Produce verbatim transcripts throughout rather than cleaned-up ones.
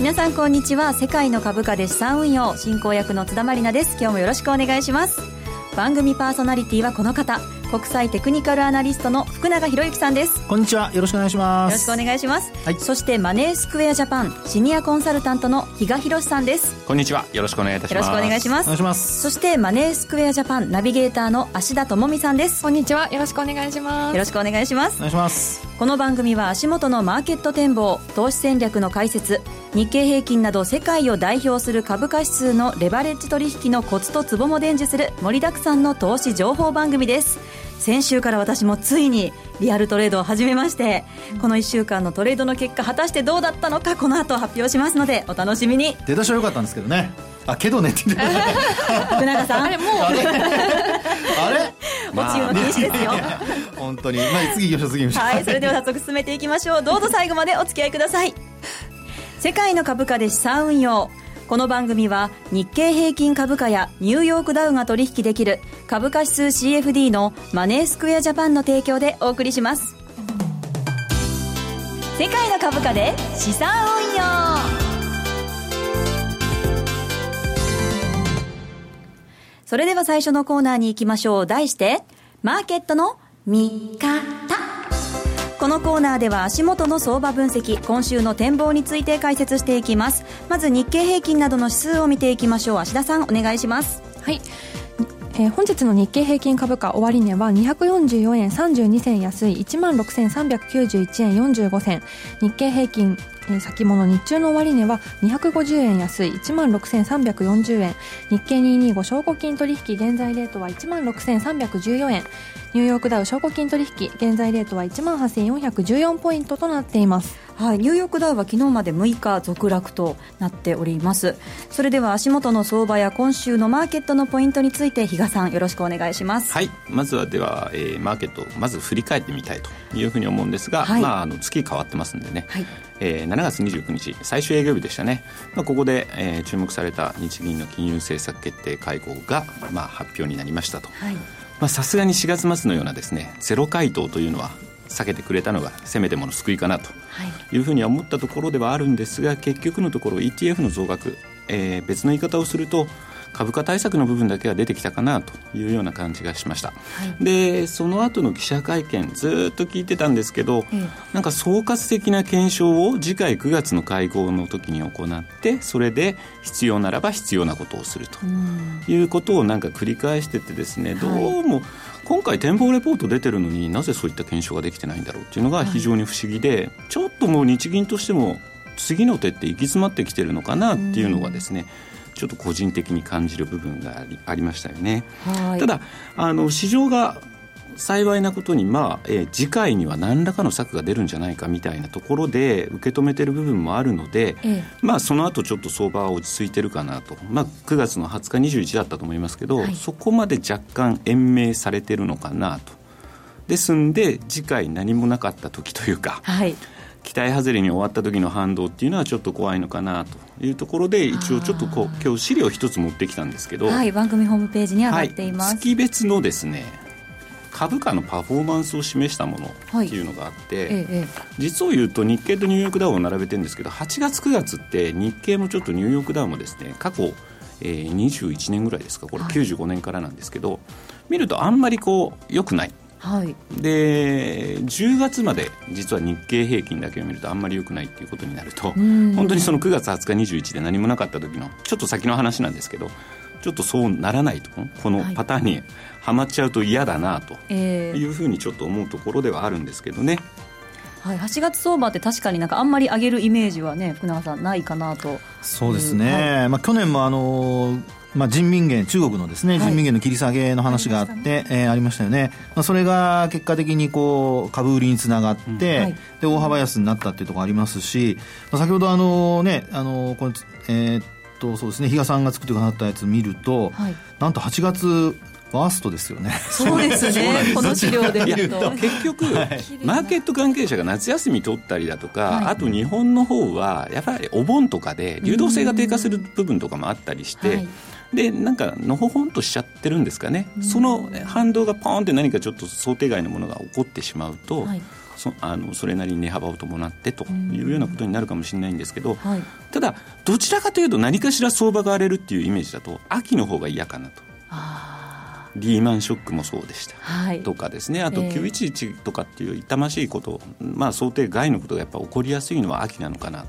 皆さんこんにちは。世界の株価で資産運用進行役の津田まりなです。今日もよろしくお願いします。番組パーソナリティはこの方、国際テクニカルアナリストの福永博之さんです。こんにちは、よろしくお願いします。よろしくお願いします、はい、そしてマネースクエアジャパンシニアコンサルタントの比嘉博さんです。こんにちは、よろしくお願いいたします。よろしくお願いします。お願いします。そしてマネースクエアジャパンナビゲーターの芦田智美さんです。こんにちは、よろしくお願いします。よろしくお願いします。お願いします。この番組は足元のマーケット展望、投資戦略の解説、日経平均など世界を代表する株価指数のレバレッジ取引のコツとツボも伝授する盛りだくさんの投資情報番組です。先週から私もついにリアルトレードを始めまして、このいっしゅうかんのトレードの結果果たしてどうだったのか、この後発表しますのでお楽しみに。出だしは良かったんですけどね。あ、けどねって言って福永さんあれもうあれあれ落ちの禁止ですよ、まあ、本当に、まあ、次行きましょう次行きましょう、はい、それでは早速進めていきましょう。どうぞ最後までお付き合いください。世界の株価で資産運用。この番組は日経平均株価やニューヨークダウが取引できる株価指数 シーエフディー のマネースクエアジャパンの提供でお送りします。世界の株価で資産運用。それでは最初のコーナーに行きましょう。題してマーケットの見方。このコーナーでは足元の相場分析、今週の展望について解説していきます。まず日経平均などの指数を見ていきましょう。芦田さんお願いします。はい、えー、本日の日経平均株価終値はにひゃくよんじゅうよえんさんじゅうにせん安い いちまんろくせんさんびゃくきゅうじゅういちえんよんじゅうごせん、日経平均先物日中の終値はにひゃくごじゅうえん安い いちまんろくせんさんびゃくよんじゅうえん、日経にひゃくにじゅうご証拠金取引現在レートは いちまんろくせんさんびゃくじゅうよえん、ニューヨークダウ証拠金取引現在レートは いちまんはっせんよんひゃくじゅうよん ポイントとなっています。はい、ニューヨークダウは昨日までむいか続落となっております。それでは足元の相場や今週のマーケットのポイントについて比嘉さんよろしくお願いします。はい、まずはでは、えー、マーケットをまず振り返ってみたいというふうに思うんですが、はい、まあ、あの月変わってますんでね、はい、えー、しちがつにじゅうくにち最終営業日でしたね。まあ、ここで、えー、注目された日銀の金融政策決定会合が、まあ、発表になりましたと。はい、さすがにしがつまつのようなですねゼロ回答というのは避けてくれたのがせめてもの救いかなというふうには思ったところではあるんですが、結局のところ イーティーエフ の増額、えー、別の言い方をすると株価対策の部分だけが出てきたかなというような感じがしました。はい、でその後の記者会見ずっと聞いてたんですけど、うん、なんか総括的な検証を次回くがつの会合の時に行って、それで必要ならば必要なことをするということをなんか繰り返しててですね、どうも今回展望レポート出てるのになぜそういった検証ができてないんだろうというのが非常に不思議で、ちょっともう日銀としても次の手って行き詰まってきてるのかなっていうのがですね、うん、ちょっと個人的に感じる部分があ り, ありましたよね。ただあの市場が幸いなことに、まあえー、次回には何らかの策が出るんじゃないかみたいなところで受け止めている部分もあるので、ええ、まあ、その後ちょっと相場は落ち着いてるかなと、まあ、くがつのはつかにじゅういちだったと思いますけど、はい、そこまで若干延命されてるのかなと。ですんで次回何もなかった時というか、はい、期待外れに終わった時の反動っていうのはちょっと怖いのかなというところで、一応ちょっとこう今日資料一つ持ってきたんですけど、はい、番組ホームページに上がっています。はい、月別のですね株価のパフォーマンスを示したものっていうのがあって、はい、ええ、実を言うと日経とニューヨークダウを並べてるんですけど、はちがつくがつって日経もちょっとニューヨークダウもですね過去、えー、にじゅういちねんぐらいですか、これきゅうじゅうごねんからなんですけど、はい、見るとあんまりこう良くない。はい、でじゅうがつまで実は日経平均だけを見るとあんまり良くないっていうことになると、本当にそのくがつはつかにじゅういちで何もなかった時のちょっと先の話なんですけど、ちょっとそうならないとこのパターンにはまっちゃうと嫌だなというふうにちょっと思うところではあるんですけどね。はい、はちがつ相場って確かになんかあんまり上げるイメージはね、福永さんないかなと。そうですね、はい、まあ、去年もあのーまあ、人民元中国のですね、人民元の切り下げの話があって、はい、えー、ありましたよね。まあ、それが結果的にこう株売りにつながって、うん、はい、で大幅安になったっていうところありますし、まあ、先ほどあのねあのこのえー、っとそうですね比嘉さんが作ってくださったやつ見ると、はい、なんとはちがつワーストですよね。そうですねこの資料で見ると結局、はい、マーケット関係者が夏休み取ったりだとか、はい、あと日本の方はやっぱりお盆とかで流動性が低下する部分とかもあったりして、うん、はい、でなんかのほほんとしちゃってるんですかね、うん、その反動がポーンって何かちょっと想定外のものが起こってしまうと、はい、そ, あのそれなりに値幅を伴ってというようなことになるかもしれないんですけど、はい、ただどちらかというと何かしら相場が荒れるっていうイメージだと秋の方が嫌かなと。あーリーマンショックもそうでした、はい、とかですね、あときゅういちいちとかっていう痛ましいこと、えーまあ、想定外のことがやっぱ起こりやすいのは秋なのかな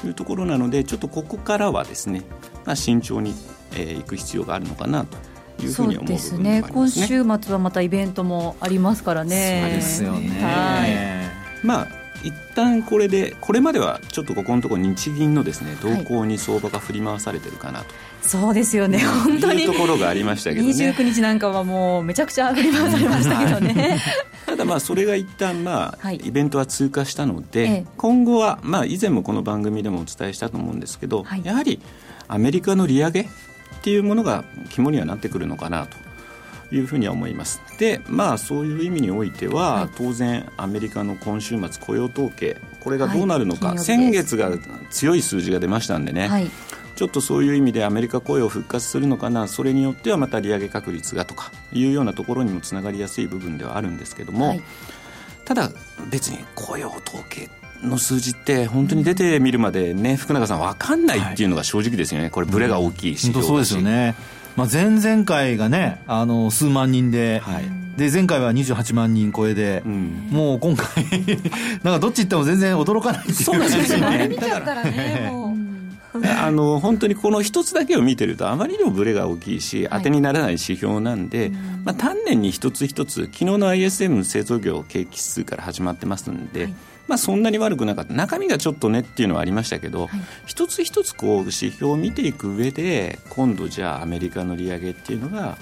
というところなので、はい、ちょっとここからはですね、まあ、慎重に、えー、いく必要があるのかなというふうに思う部分もありますね。そうですね、今週末はまたイベントもありますからね。そうですよね、はい、まあ一旦これでこれまではちょっとここのところ日銀のですね動向に相場が振り回されてるかなと、はい、そうですよね、本当にいうところがありましたけどね。にじゅうくにちなんかはもうめちゃくちゃ振り回されましたけどねただまあそれが一旦まあ、はい、イベントは通過したので、ええ、今後はまあ以前もこの番組でもお伝えしたと思うんですけど、はい、やはりアメリカの利上げっていうものが肝にはなってくるのかなというふうには思います。で、まあ、そういう意味においては、はい、当然アメリカの今週末雇用統計これがどうなるのか、はい、先月が強い数字が出ましたんでね、はい、ちょっとそういう意味でアメリカ雇用復活するのかな、それによってはまた利上げ確率がとかいうようなところにもつながりやすい部分ではあるんですけども、はい、ただ別に雇用統計の数字って本当に出てみるまでね、福永さん分かんないっていうのが正直ですよね。これブレが大きい指標だし、うん、本当そうですよね。まあ、前々回がねあの数万人 で,、はい、で前回はにじゅうはちまんにん超えで、うん、もう今回なんかどっち行っても全然驚かないっていう。そうなんですよね。見ちゃうからねもうあの本当にこの一つだけを見てるとあまりにもブレが大きいし当てにならない指標なんで、はい、まあ、丹念に一つ一つ昨日の アイエスエム 製造業景気指数から始まってますんで、はい、まあ、そんなに悪くなかった。中身がちょっとねっていうのはありましたけど、はい、一つ一つこう指標を見ていく上で今度じゃあアメリカの利上げっていうのが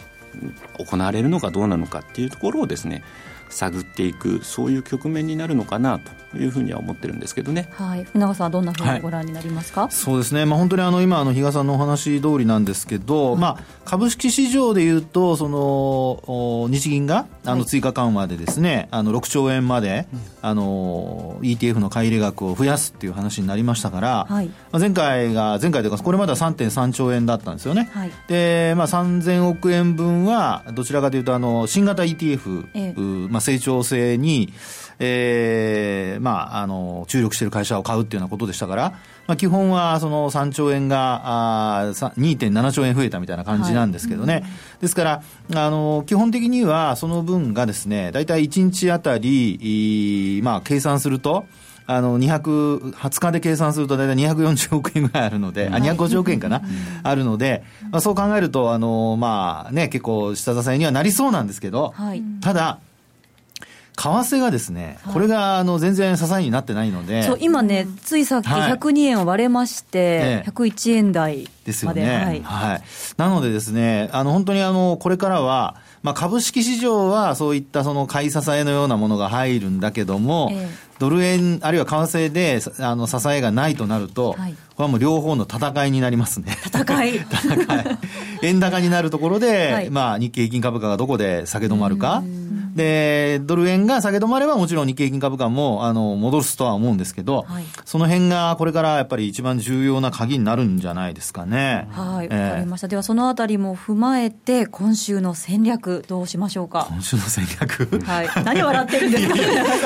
行われるのかどうなのかっていうところをですね探っていく、そういう局面になるのかなというふうには思ってるんですけどね、はい、福永さんはどんなふうにご覧になりますか。はい、そうですね、まあ、本当にあの今あの比嘉さんのお話通りなんですけど、はい、まあ、株式市場でいうとその日銀があの追加緩和でですね、はい、あのろくちょうえんまで、うん、あの イーティーエフ の買い入れ額を増やすっていう話になりましたから、はい、まあ、前回が前回というかこれまでは さんてんさんちょうえんだったんですよね、はい、で、まあ、さんぜんおくえんぶんはどちらかというとあの新型 イーティーエフ、えーまあ成長性に、えーまあ、あの注力している会社を買うというようなことでしたから、まあ、基本はそのさんちょうえんが にてんななちょうえん増えたみたいな感じなんですけどね、はい、ですからあの基本的にはその分がですねだいたいいちにちあたり、まあ、計算するとあのにひゃくはつかで計算するとだいたいにひゃくよんじゅうおくえんぐらいあるので、はい、あにひゃくごじゅうおくえんかなあるので、まあ、そう考えるとあの、まあね、結構下支えにはなりそうなんですけど、はい、ただ為替がですね、これがあの全然支えになってないので、はい、そう今ねついさっきひゃくにえんを割れまして、はい、ひゃくいちえんだいですよね、はいはい、なのでですねあの本当にあのこれからは、まあ、株式市場はそういったその買い支えのようなものが入るんだけども、ええ、ドル円あるいは為替であの支えがないとなると、はい、これはもう両方の戦いになりますね。戦い戦い円高になるところで、はい、まあ、日経平均株価がどこで下げ止まるかでドル円が下げ止まればもちろん日経平均株価もあの戻すとは思うんですけど、はい、その辺がこれからやっぱり一番重要な鍵になるんじゃないですかね。はい、分かりました、えー、ではそのあたりも踏まえて今週の戦略どうしましょうか。今週の戦略、はい、何笑ってるんです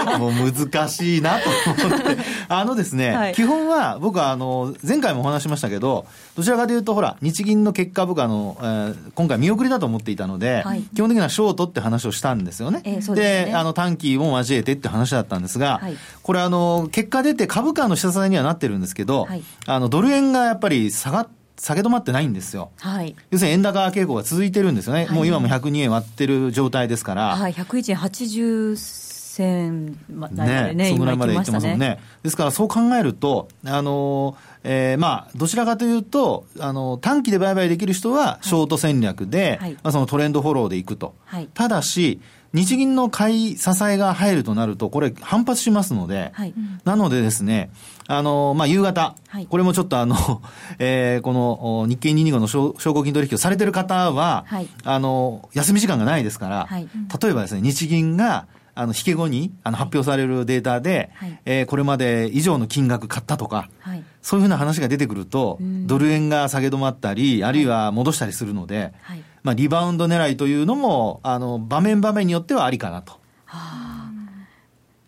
かもう難しいなと思ってあのですね、はい、基本は僕はあの前回もお話しましたけどどちらかというとほら日銀の結果僕はあの、えー、今回見送りだと思っていたので、はい、基本的にはショートって話をしたんですよね、えー、そうですね。であの短期も交えてって話だったんですが、はい、これあの結果出て株価の下支えにはなってるんですけど、はい、あのドル円がやっぱり下がって下げ止まってないんですよ、はい、要するに円高傾向が続いてるんですよね、はい、もう今もひゃくにえん割ってる状態ですから、はい、ひゃくいちえんはちじゅうせんまで ね, ねそのぐらいまでいってますもんね。ですからそう考えるとあの、えーまあ、どちらかというとあの短期で売買できる人はショート戦略で、はい、まあ、そのトレンドフォローでいくと、はい、ただし日銀の買い支えが入るとなるとこれ反発しますので、はい、なのでですねあの、まあ、夕方、はい、これもちょっとあの、えー、この日経にひゃくにじゅうごの証拠金取引をされてる方は、はい、あの休み時間がないですから、はい、例えばですね日銀があの引け後にあの発表されるデータで、はい、えー、これまで以上の金額買ったとか、はい、そういうふうな話が出てくると、うん、ドル円が下げ止まったり、あるいは戻したりするので、はい、まあ、リバウンド狙いというのもあの場面場面によってはありかなと。はあ、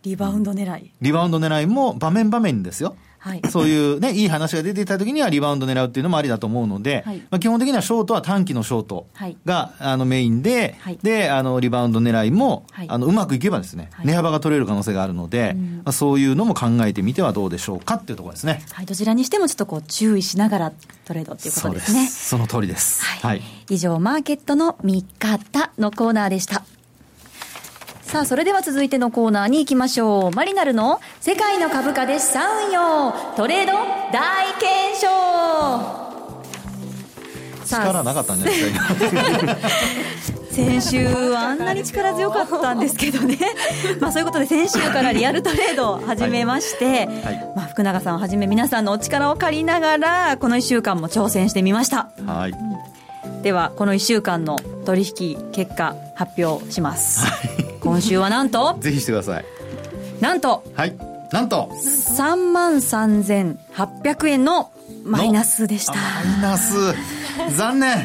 リバウンド狙い、うん、リバウンド狙いも場面場面ですよ。はい、そういう、ね、いい話が出ていたときにはリバウンド狙うっていうのもありだと思うので、はい、まあ、基本的にはショートは短期のショートが、はい、あのメインで、はい、であのリバウンド狙いも、はい、あのうまくいけばですね、はい、値幅が取れる可能性があるので、はい、まあ、そういうのも考えてみてはどうでしょうかっていうところですね。はい、どちらにしてもちょっとこう注意しながらトレードっていうことですね。そうです、その通りです。はいはい、以上マーケットの見方のコーナーでした。さあ、それでは続いてのコーナーに行きましょう。マリナルの世界の株価で資産運用トレード大検証。力なかったんじゃないですか。先週あんなに力強かったんですけどね。まあ、そういうことで先週からリアルトレードを始めまして、はいはい、まあ、福永さんをはじめ皆さんのお力を借りながらこのいっしゅうかんも挑戦してみました。はい、ではこのいっしゅうかんの取引結果発表します。はい、今週はなんとぜひしてください。なんと、はい、なんと さんまんさんぜんはっぴゃくえんのマイナスでした。マイナス、残念。は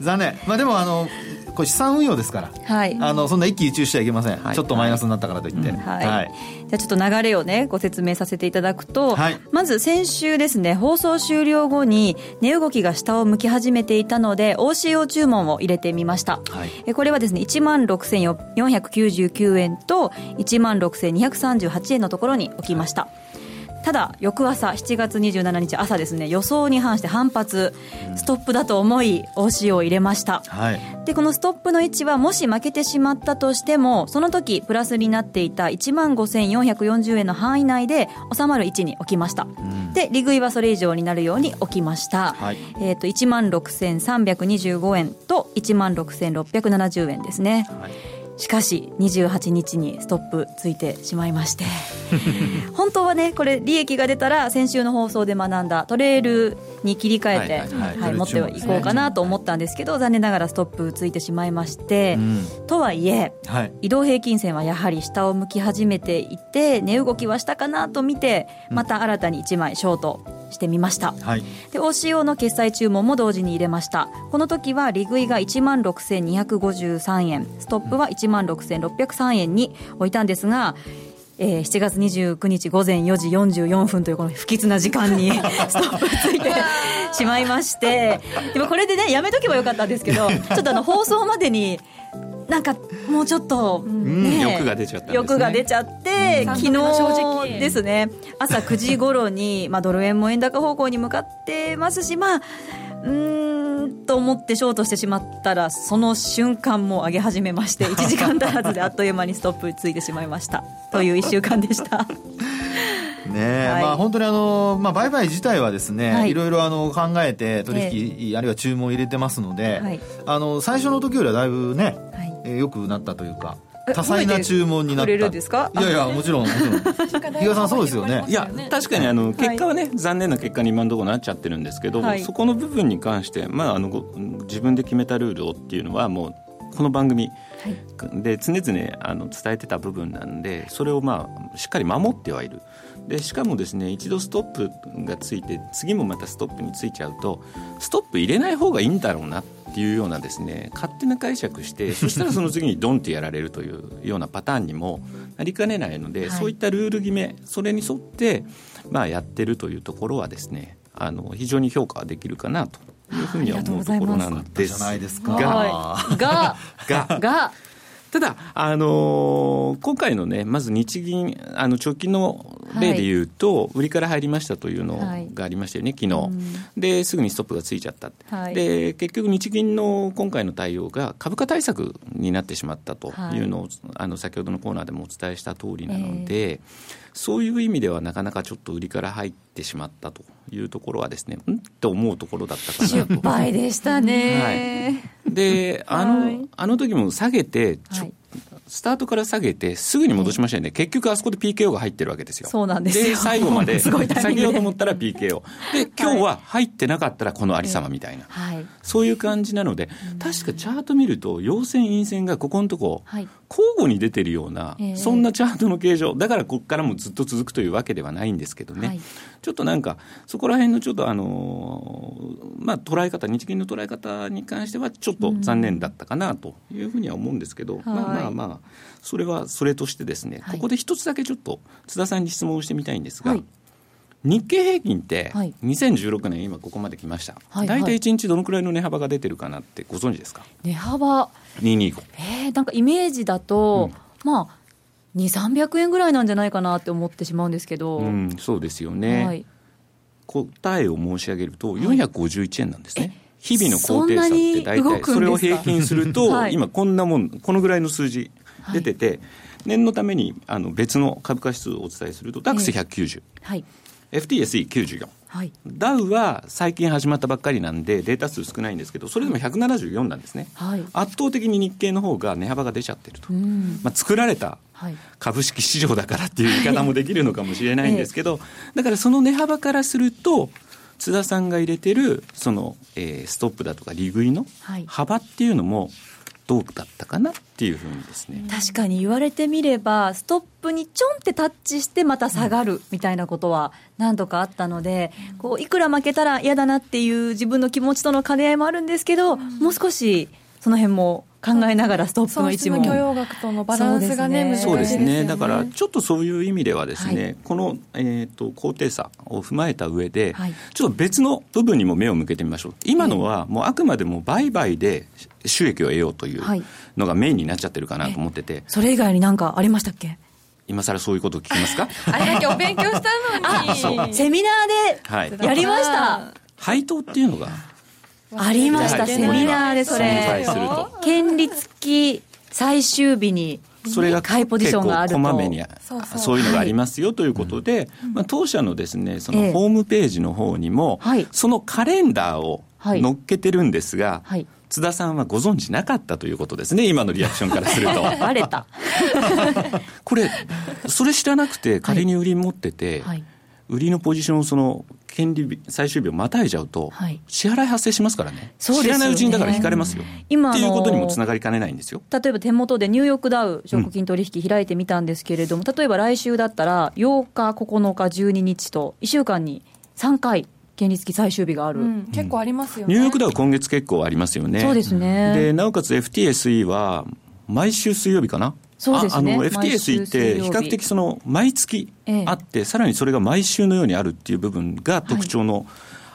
い、残念。まあ、でもあのこれ資産運用ですから、はい、あのそんな一喜一憂しちゃいけません。はい、ちょっとマイナスになったからといって、はいはい、じゃあちょっと流れをねご説明させていただくと、はい、まず先週ですね、放送終了後に値動きが下を向き始めていたので オーシーオー 注文を入れてみました。はい、えこれはですね いちまんろくせんよんひゃくきゅうじゅうきゅう 円と いちまんろくせんにひゃくさんじゅうはち 円のところに置きました。はい、ただ翌朝しちがつにじゅうしちにち朝ですね、予想に反して反発ストップだと思い オーシーオー を入れました。はい、でこのストップの位置はもし負けてしまったとしてもその時プラスになっていた いちまんごせんよんひゃくよんじゅう 円の範囲内で収まる位置に置きました。うん、で利食いはそれ以上になるように置きました。はい、えーと いちまんろくせんさんびゃくにじゅうご 円と いちまんろくせんろっぴゃくななじゅう 円ですね。はい、しかしにじゅうはちにちにストップついてしまいまして本当はねこれ利益が出たら先週の放送で学んだトレールに切り替えて、はいはいはいはい、持ってはいこうかなと思ったんですけど、はい、残念ながらストップついてしまいまして、うん、とはいえ、はい、移動平均線はやはり下を向き始めていて値動きはしたかなと見てまた新たにいちまいショートしてみました。はい、で オーシーオー の決済注文も同時に入れました。この時は利食いが いちまんろくせんにひゃくごじゅうさん 円ストップは いちまんろくせんろっぴゃくさん 円に置いたんですが、えー、しちがつにじゅうくにちごぜんよじよんじゅうよんふんというこの不吉な時間にストップついてしまいまして、でもこれでねやめとけばよかったんですけど、ちょっとあの放送までになんかもうちょっと、ね、うん、欲が出ちゃったんですね。欲が出ちゃって、うん、昨日ですね朝くじ頃に、まあ、ドル円も円高方向に向かってますし、まあうーんと思ってショートしてしまったらその瞬間も上げ始めましていちじかん足らずであっという間にストップついてしまいましたといういっしゅうかんでしたね。え、はい、まあ、本当にあの、まあ、売買自体はですね、はい、いろいろあの考えて取引、えー、あるいは注文を入れてますので、はい、あの最初の時よりはだいぶね、はい、えー、よくなったというか多彩な注文になった。いやいや、もちろんもちろん日賀さんそうですよね。いや、確かにあの結果はね、はい、残念な結果に今のところなっちゃってるんですけど、はい、そこの部分に関して、まあ、あの自分で決めたルールをっていうのはもうこの番組で常々あの伝えてた部分なんで、それをまあしっかり守ってはいる。でしかもですね、一度ストップがついて次もまたストップについちゃうとストップ入れない方がいいんだろうなっていうようなですね、勝手な解釈してそしたらその次にドンってやられるというようなパターンにもなりかねないので、はい、そういったルール決めそれに沿って、まあ、やってるというところはですね、あの非常に評価できるかなというふうには思うところなんですがががただ、あのー、今回のね、まず日銀あの直近の例でいうと、はい、売りから入りましたというのがありましたよね、昨日、うん、ですぐにストップがついちゃった、はい、で結局日銀の今回の対応が株価対策になってしまったというのを、はい、あの先ほどのコーナーでもお伝えした通りなので、えー、そういう意味ではなかなかちょっと売りから入ってしまったというところはですね、んって思うところだったかなと。失敗でしたね、はい、であの、はい、あの時も下げてちょ、はい、スタートから下げてすぐに戻しましたよね、えー、結局あそこで ピーケーオー が入ってるわけですよ。そうなんですよ。で最後まで下げようと思ったら ピーケーオー で今日は入ってなかったらこのありさまみたいな、はい、そういう感じなので、確かチャート見ると陽線陰線がここのとこ、はい、交互に出てるような、えー、そんなチャートの形状だから、ここからもずっと続くというわけではないんですけどね、はい、ちょっとなんかそこら辺のちょっとあのー、まあ捉え方、日銀の捉え方に関してはちょっと残念だったかなというふうには思うんですけど、うん、まあまあまあそれはそれとしてですね、はい、ここで一つだけちょっと津田さんに質問をしてみたいんですが、はい、日経平均ってにせんじゅうろくねん今ここまで来ました、はい、大体いちにちどのくらいの値幅が出てるかなってご存知ですか？値幅にひゃくにじゅうご、えー、なんかイメージだと、うん、まあにせんさんびゃくえんぐらいなんじゃないかなって思ってしまうんですけど、うん、そうですよね、はい、答えを申し上げるとよんひゃくごじゅういちえんなんですね、はい、日々の高低差って大体それを平均すると、今こんなもん、このぐらいの数字出てて、念のためにあの別の株価指数をお伝えするとダックスひゃくきゅうじゅう、エフティーエスイーきゅうじゅうよん、ダウは最近始まったばっかりなんでデータ数少ないんですけど、それでもひゃくななじゅうよんなんですね。圧倒的に日経の方が値幅が出ちゃってると、まあ作られた株式市場だからっていう言い方もできるのかもしれないんですけど、だからその値幅からすると津田さんが入れてるその、えー、ストップだとか利食いの幅っていうのもどうだったかなっていうふうにですね、確かに言われてみればストップにちょんってタッチしてまた下がるみたいなことは何度かあったので、うん、こういくら負けたら嫌だなっていう自分の気持ちとの兼ね合いもあるんですけど、うん、もう少しその辺も考えながらストップの位置も、損失の許容額とのバランスがね、難しいですよね。そうですね。だからちょっとそういう意味ではですね、はい、この、えーと、高低差を踏まえた上で、はい、ちょっと別の部分にも目を向けてみましょう。今のはもうあくまでも売買で収益を得ようというのがメインになっちゃってるかなと思ってて、はい、それ以外に何かありましたっけ？今更そういうこと聞きますか？あれだけお勉強したのにセミナーでやりました、はい、配当っていうのがありました、はい、セミナーでそれ権利付き最終日にそれが買いポジションがあると、こまめにそうそう、そういうのがありますよということで、はい、まあ、当社のですね、そのホームページの方にも、えー、そのカレンダーを載っけてるんですが、はいはい、津田さんはご存知なかったということですね、今のリアクションからするとバレたこれそれ知らなくて仮に売り持ってて、はいはい、売りのポジションをその権利最終日をまたいじゃうと支払い発生しますから ね、はい、そうですね、知らないうちにだから引かれますよ今っていうことにもつながりかねないんですよ。例えば手元でニューヨークダウ証拠金取引開いてみたんですけれども、うん、例えば来週だったらようかここのかじゅうににちといっしゅうかんにさんかい権利付き最終日がある、うん、結構ありますよね。ニューヨークダウ今月結構ありますよね。そうですね。でなおかつ エフティーエスイー は毎週水曜日かな。そうですね、ああの エフティーエスイー って比較的その毎月あって、ええ、さらにそれが毎週のようにあるっていう部分が特徴 の、はい、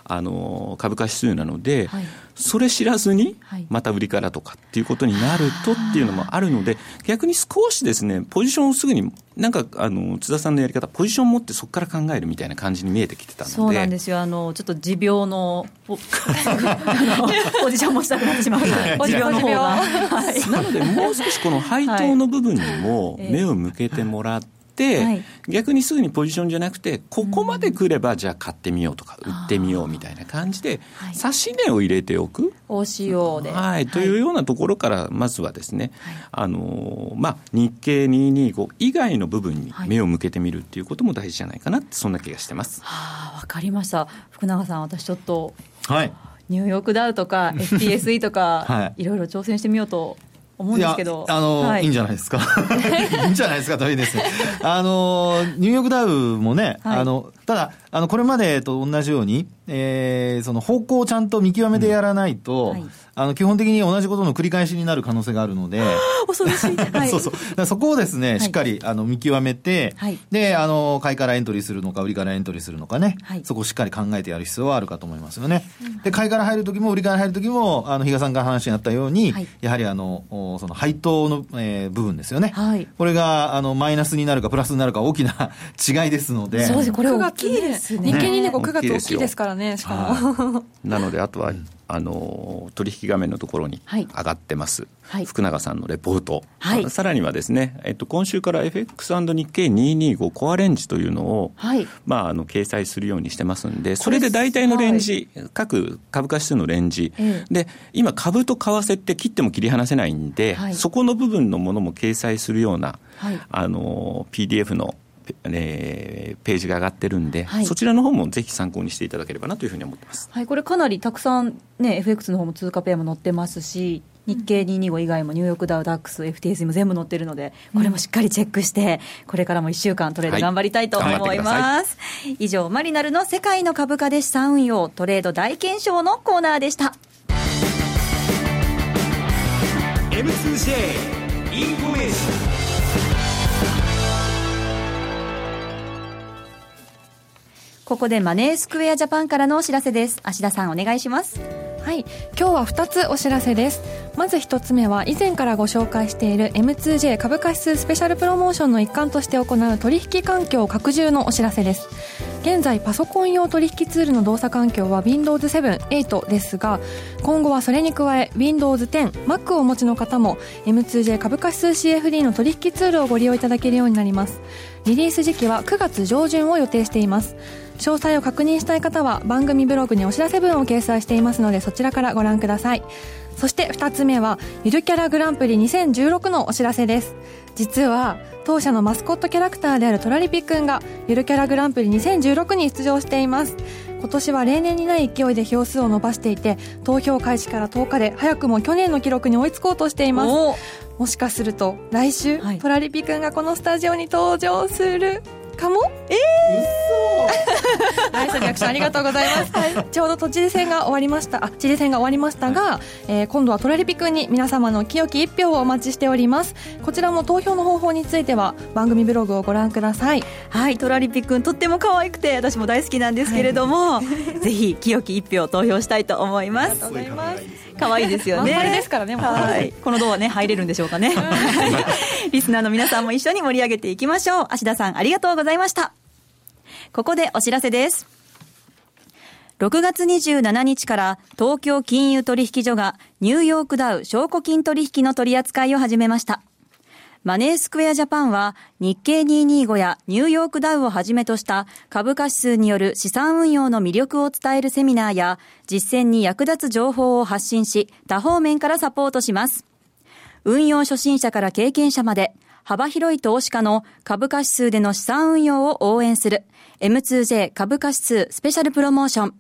あの株価指数なので、はい、それ知らずにまた売りからとかっていうことになるとっていうのもあるので、逆に少しですねポジションをすぐになんかあの津田さんのやり方ポジション持ってそこから考えるみたいな感じに見えてきてたので。そうなんですよ、あのちょっと持病の ポ, ポジション持ちたくなってしまう、はい、持病の方が、はい、なのでもう少しこの配当の部分にも目を向けてもらって、はい、逆にすぐにポジションじゃなくてここまで来ればじゃあ買ってみようとか売ってみようみたいな感じで指し値を入れておく、オーシーオー で、はいはい、というようなところからまずはですね、はい、あのまあ、日経にひゃくにじゅうご以外の部分に目を向けてみるっていうことも大事じゃないかなってそんな気がしてます。はあ、分かりました。福永さん、私ちょっと、はい、ニューヨークダウとか エフティーエスイー とか、はい、いろいろ挑戦してみようと思うんですけど、 いや、あの、はい、いいんじゃないですかいいんじゃないですかといいですねあのニューヨークダウもね、はい、あのただあのこれまでと同じように、えー、その方向をちゃんと見極めてやらないと、うん、はい、あの基本的に同じことの繰り返しになる可能性があるので恐ろしい、はい、そうそう、だからそこをですね、はい、しっかりあの見極めて、はい、であの買いからエントリーするのか売りからエントリーするのかね、はい、そこをしっかり考えてやる必要はあるかと思いますよね、うん、で買いから入るときも売りから入るときもあの比嘉さんから話にあったように、はい、やはりあのその配当の、えー、部分ですよね、はい、これがあのマイナスになるかプラスになるか大きな違いですので、そうです、これ大きいですね、日経にね、くがつ大きいですからね、しかも、はい、なのであとは、うん、あの取引画面のところに上がってます、はい、福永さんのレポート、はい、さらにはですね、えっと、今週から エフエックス 日経にひゃくにじゅうごコアレンジというのを、はい、まあ、あの掲載するようにしてますんで、それで大体のレンジ、はい、各株価指数のレンジ、ええ、で今株と為替って切っても切り離せないんで、はい、そこの部分のものも掲載するような、はい、あの ピーディーエフ のえー、ページが上がってるんで、はい、そちらの方もぜひ参考にしていただければなというふうに思ってます、はい、これかなりたくさん、ね、エフエックス の方も通貨ペアも載ってますし、日経にひゃくにじゅうご以外もニューヨークダウ、ダックス、エフティーエスイー も全部載ってるので、これもしっかりチェックしてこれからもいっしゅうかんトレード頑張りたいと思います、はい、以上マリナルの世界の株価で資産運用トレード大検証のコーナーでした。 エムツージェー インフォメーション。ここでマネースクエアジャパンからのお知らせです。芦田さんお願いします。はい、今日はふたつお知らせです。まずひとつめは以前からご紹介している エムツージェー 株価指数スペシャルプロモーションの一環として行う取引環境拡充のお知らせです。現在パソコン用取引ツールの動作環境は ウィンドウズセブン、エイト ですが、今後はそれに加え ウィンドウズテン、Mac をお持ちの方も エムツージェー 株価指数 シーエフディー の取引ツールをご利用いただけるようになります。リリース時期はくがつ上旬を予定しています。詳細を確認したい方は番組ブログにお知らせ文を掲載していますので、そちらからご覧ください。そしてふたつめはゆるキャラグランプリにせんじゅうろくのお知らせです。実は当社のマスコットキャラクターであるトラリピくんがゆるキャラグランプリにせんじゅうろくに出場しています。今年は例年にない勢いで票数を伸ばしていて、投票開始からとおかで早くも去年の記録に追いつこうとしています。もしかすると来週、はい、トラリピくんがこのスタジオに登場するかも。えー、うっそーナイスリアクションありがとうございます、はい、ちょうど都知事選が終わりましたあ知事選が終わりましたが、はい、えー、今度はトラリピくんに皆様の清き一票をお待ちしております。こちらも投票の方法については番組ブログをご覧ください。はい、トラリピくんとっても可愛くて私も大好きなんですけれども、はい、ぜひ清き一票を投票したいと思います。ありがとうございます。可愛いですよね。まんですからね。はい。この動画ね入れるんでしょうかね。リスナーの皆さんも一緒に盛り上げていきましょう。芦田さんありがとうございました。ここでお知らせです。ろくがつにじゅうしちにちから東京金融取引所がニューヨークダウ証拠金取引の取り扱いを始めました。マネースクエアジャパンは日経にひゃくにじゅうごやニューヨークダウをはじめとした株価指数による資産運用の魅力を伝えるセミナーや実践に役立つ情報を発信し、多方面からサポートします。運用初心者から経験者まで幅広い投資家の株価指数での資産運用を応援する エムツージェー 株価指数スペシャルプロモーション。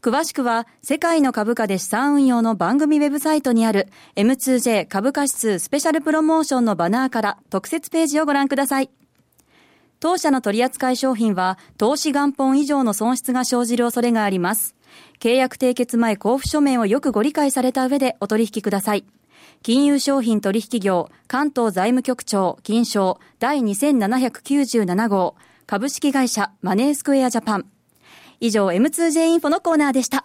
詳しくは世界の株価で資産運用の番組ウェブサイトにある エムツージェー 株価指数スペシャルプロモーションのバナーから特設ページをご覧ください。当社の取扱い商品は投資元本以上の損失が生じる恐れがあります。契約締結前交付書面をよくご理解された上でお取引ください。金融商品取引業関東財務局長金商第にせんななひゃくきゅうじゅうなな号株式会社マネースクエアジャパン。以上 エムツージェー インフォのコーナーでした。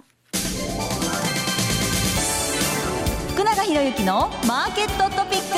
福永博之のマーケットトピック。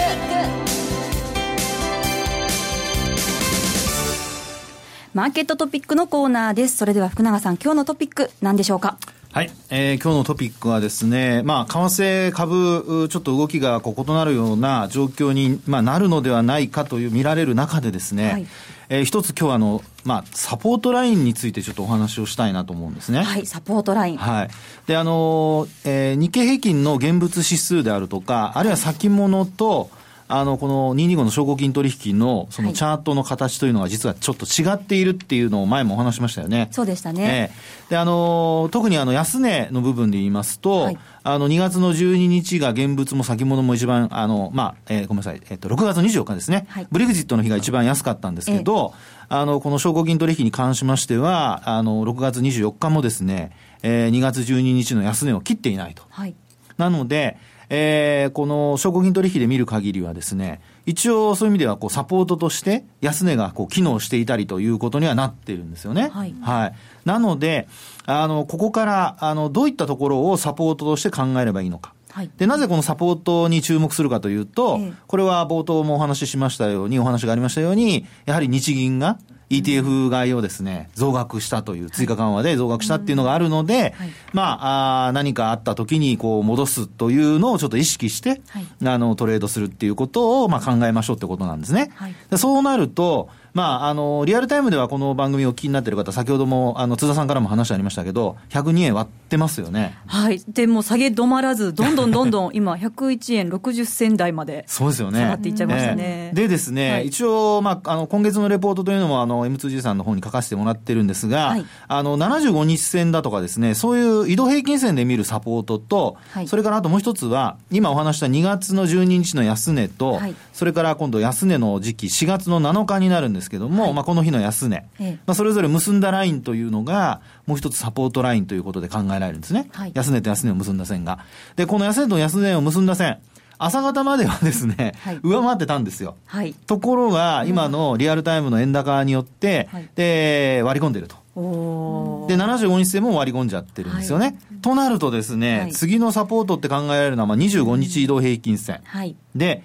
マーケットトピックのコーナーです。それでは福永さん、今日のトピック何でしょうか。はい、えー、今日のトピックはですね、まあ、為替株、ちょっと動きがこう異なるような状況に、まあ、なるのではないかという見られる中でですね、はい、えー、一つ今日はあの、まあ、サポートラインについてちょっとお話をしたいなと思うんですね。はい、サポートライン。はい。で、あの、えー、日経平均の現物指数であるとか、あるいは先物と、あのこのにひゃくにじゅうごの証拠金取引のそのチャートの形というのは実はちょっと違っているっていうのを前もお話しましたよね。そうでしたね。えー、であの特にあの安値の部分で言いますと、はい、あのにがつのじゅうににちが現物も先物も一番あのまあ、えー、ごめんなさい、えー、とろくがつにじゅうよっかですね、はい、ブレグジットの日が一番安かったんですけど、えー、あのこの証拠金取引に関しましてはあのろくがつにじゅうよっかもですね、えー、にがつじゅうににちの安値を切っていないと、はい、なのでえー、この証拠金取引で見る限りはですね、一応そういう意味ではこうサポートとして安値がこう機能していたりということにはなっているんですよね。はい、はい、なのであのここからあのどういったところをサポートとして考えればいいのか、はい、でなぜこのサポートに注目するかというと、えー、これは冒頭もお話ししましたようにお話がありましたようにやはり日銀がイーティーエフ 買いをですね、増額したという、追加緩和で増額したっていうのがあるので、はい、まあ、あ何かあった時にこう戻すというのをちょっと意識して、はい、あのトレードするっていうことをまあ考えましょうってことなんですね。はい、でそうなると、まあ、あのリアルタイムではこの番組をお聞きになっている方、先ほどもあの津田さんからも話ありましたけど、ひゃくにえん割ってますよね。はい、でもう下げ止まらず、どんどんどんどん今ひゃくいちえんろくじゅっせん台まで下がっていっちゃいました ね。 ね、えー、でですね、はい、一応、まあ、あの今月のレポートというのもあの エムツージー さんの方に書かせてもらってるんですが、はい、あのななじゅうごにち線だとかですね、そういう移動平均線で見るサポートと、はい、それからあともう一つは今お話したにがつのじゅうににちの安値と、はい、それから今度安値の時期しがつのなのかになるんですですけども、はい、まあ、この日の安値、ええ、まあ、それぞれ結んだラインというのがもう一つサポートラインということで考えられるんですね。はい、安値と安値を結んだ線が、でこの安値と安値を結んだ線、朝方まではですね、はい、上回ってたんですよ。はい、ところが今のリアルタイムの円高によって、うん、で割り込んでると。おでななじゅうごにち線も割り込んじゃってるんですよね。はい、となるとですね、はい、次のサポートって考えられるのはまあにじゅうごにち移動平均線、うん、はい、で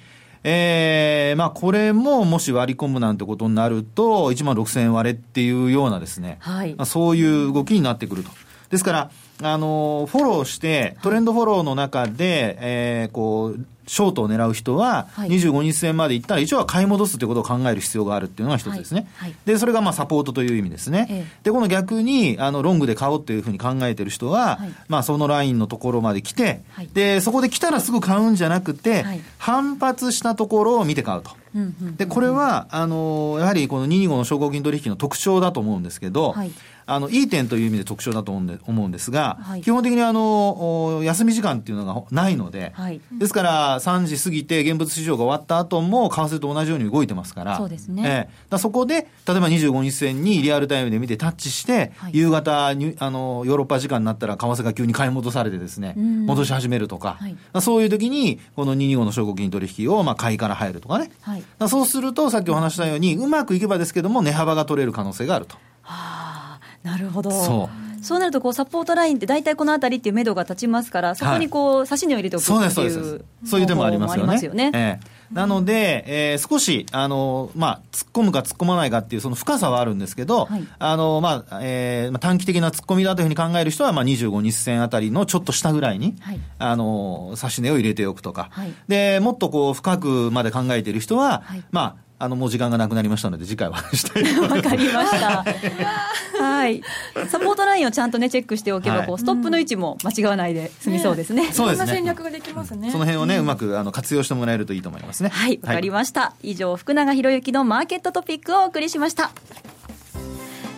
えーまあ、これももし割り込むなんてことになるといちまんろくせんえん割れっていうようなですね、はい、まあ、そういう動きになってくると。ですからあのフォローしてトレンドフォローの中で、はい、えー、こうショートを狙う人はにじゅうごにち線まで行ったら一応は買い戻すということを考える必要があるっていうのが一つですね。はいはい、でそれがまあサポートという意味ですね。ええ、でこの逆にあのロングで買おうというふうに考えてる人は、はい、まあ、そのラインのところまで来て、はい、でそこで来たらすぐ買うんじゃなくて、はい、反発したところを見て買うと。でこれはあのやはりこのにひゃくにじゅうごの証拠金取引の特徴だと思うんですけど、はい、あのいい点という意味で特徴だと思うんで、思うんですが、はい、基本的にあの休み時間っていうのがないので、はい、ですからさんじ過ぎて現物市場が終わった後も為替と同じように動いてますから、そうですね。えー、だそこで例えばにじゅうごにち線にリアルタイムで見てタッチして、はい、夕方にあのヨーロッパ時間になったら為替が急に買い戻されてですね、戻し始めるとか、はい、そういう時にこのにひゃくにじゅうごの証拠金取引をまあ買いから入るとかね、はい、そうするとさっきお話したようにうまくいけばですけども値幅が取れる可能性があると。はあ、なるほど。そう、そうなるとこうサポートラインって大体このあたりっていう目処が立ちますから、そこにこう差し値を入れておくっていう、はい、そうです、そうです、そういう手もありますよね。 そうもありますよね。ええ、なので、えー、少しあの、まあ、突っ込むか突っ込まないかっていうその深さはあるんですけど、はい、あのまあえー、短期的な突っ込みだというふうに考える人は、まあ、にじゅうごにち線あたりのちょっと下ぐらいに、はい、あの差し値を入れておくとか、はい、でもっとこう深くまで考えている人は、はい、まあ、あのもう時間がなくなりましたので次回は話したいと思います。分かりました、はい、サポートラインをちゃんと、ね、チェックしておけばこう、はい、ストップの位置も間違わないで済みそうですね。そんな戦略ができますね。その辺を、ね、うまくあの活用してもらえるといいと思いますね。はい、分かりました。はい、以上福永博之のマーケットトピックをお送りしました。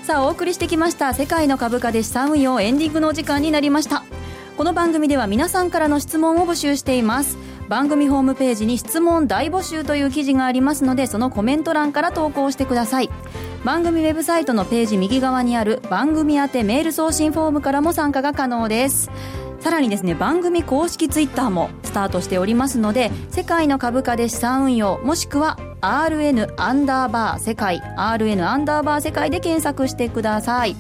さあお送りしてきました世界の株価で資産運用エンディングのお時間になりました。この番組では皆さんからの質問を募集しています。番組ホームページに質問大募集という記事がありますので、そのコメント欄から投稿してください。番組ウェブサイトのページ右側にある番組宛てメール送信フォームからも参加が可能です。さらにですね、番組公式ツイッターもスタートしておりますので、世界の株価で資産運用もしくは アールエヌ アンダーバー世界 アールエヌ アンダーバー世界で検索してください。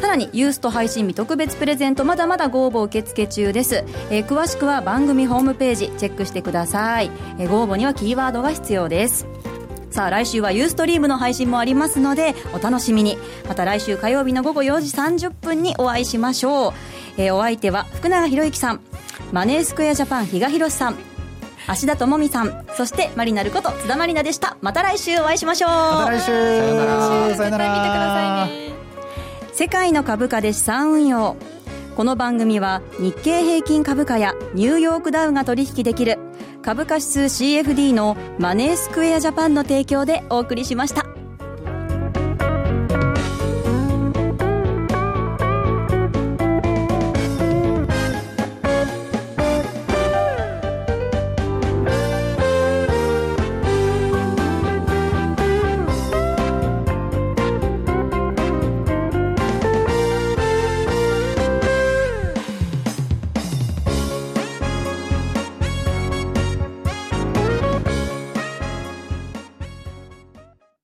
さらにユースト配信日特別プレゼントまだまだご応募受付中です。えー、詳しくは番組ホームページチェックしてください。えー、ご応募にはキーワードが必要です。さあ来週はユーストリームの配信もありますのでお楽しみに。また来週火曜日のごごよじさんじゅっぷんにお会いしましょう。えー、お相手は福永博之さん、マネースクエアジャパン比嘉博さん、芦田智美さん、そしてマリナルこと津田まりなでした。また来週お会いしましょう。また来週、さよなら、さよなら、見てくださいね。世界の株価で資産運用。この番組は日経平均株価やニューヨークダウが取引できる株価指数 シーエフディー のマネースクエアジャパンの提供でお送りしました。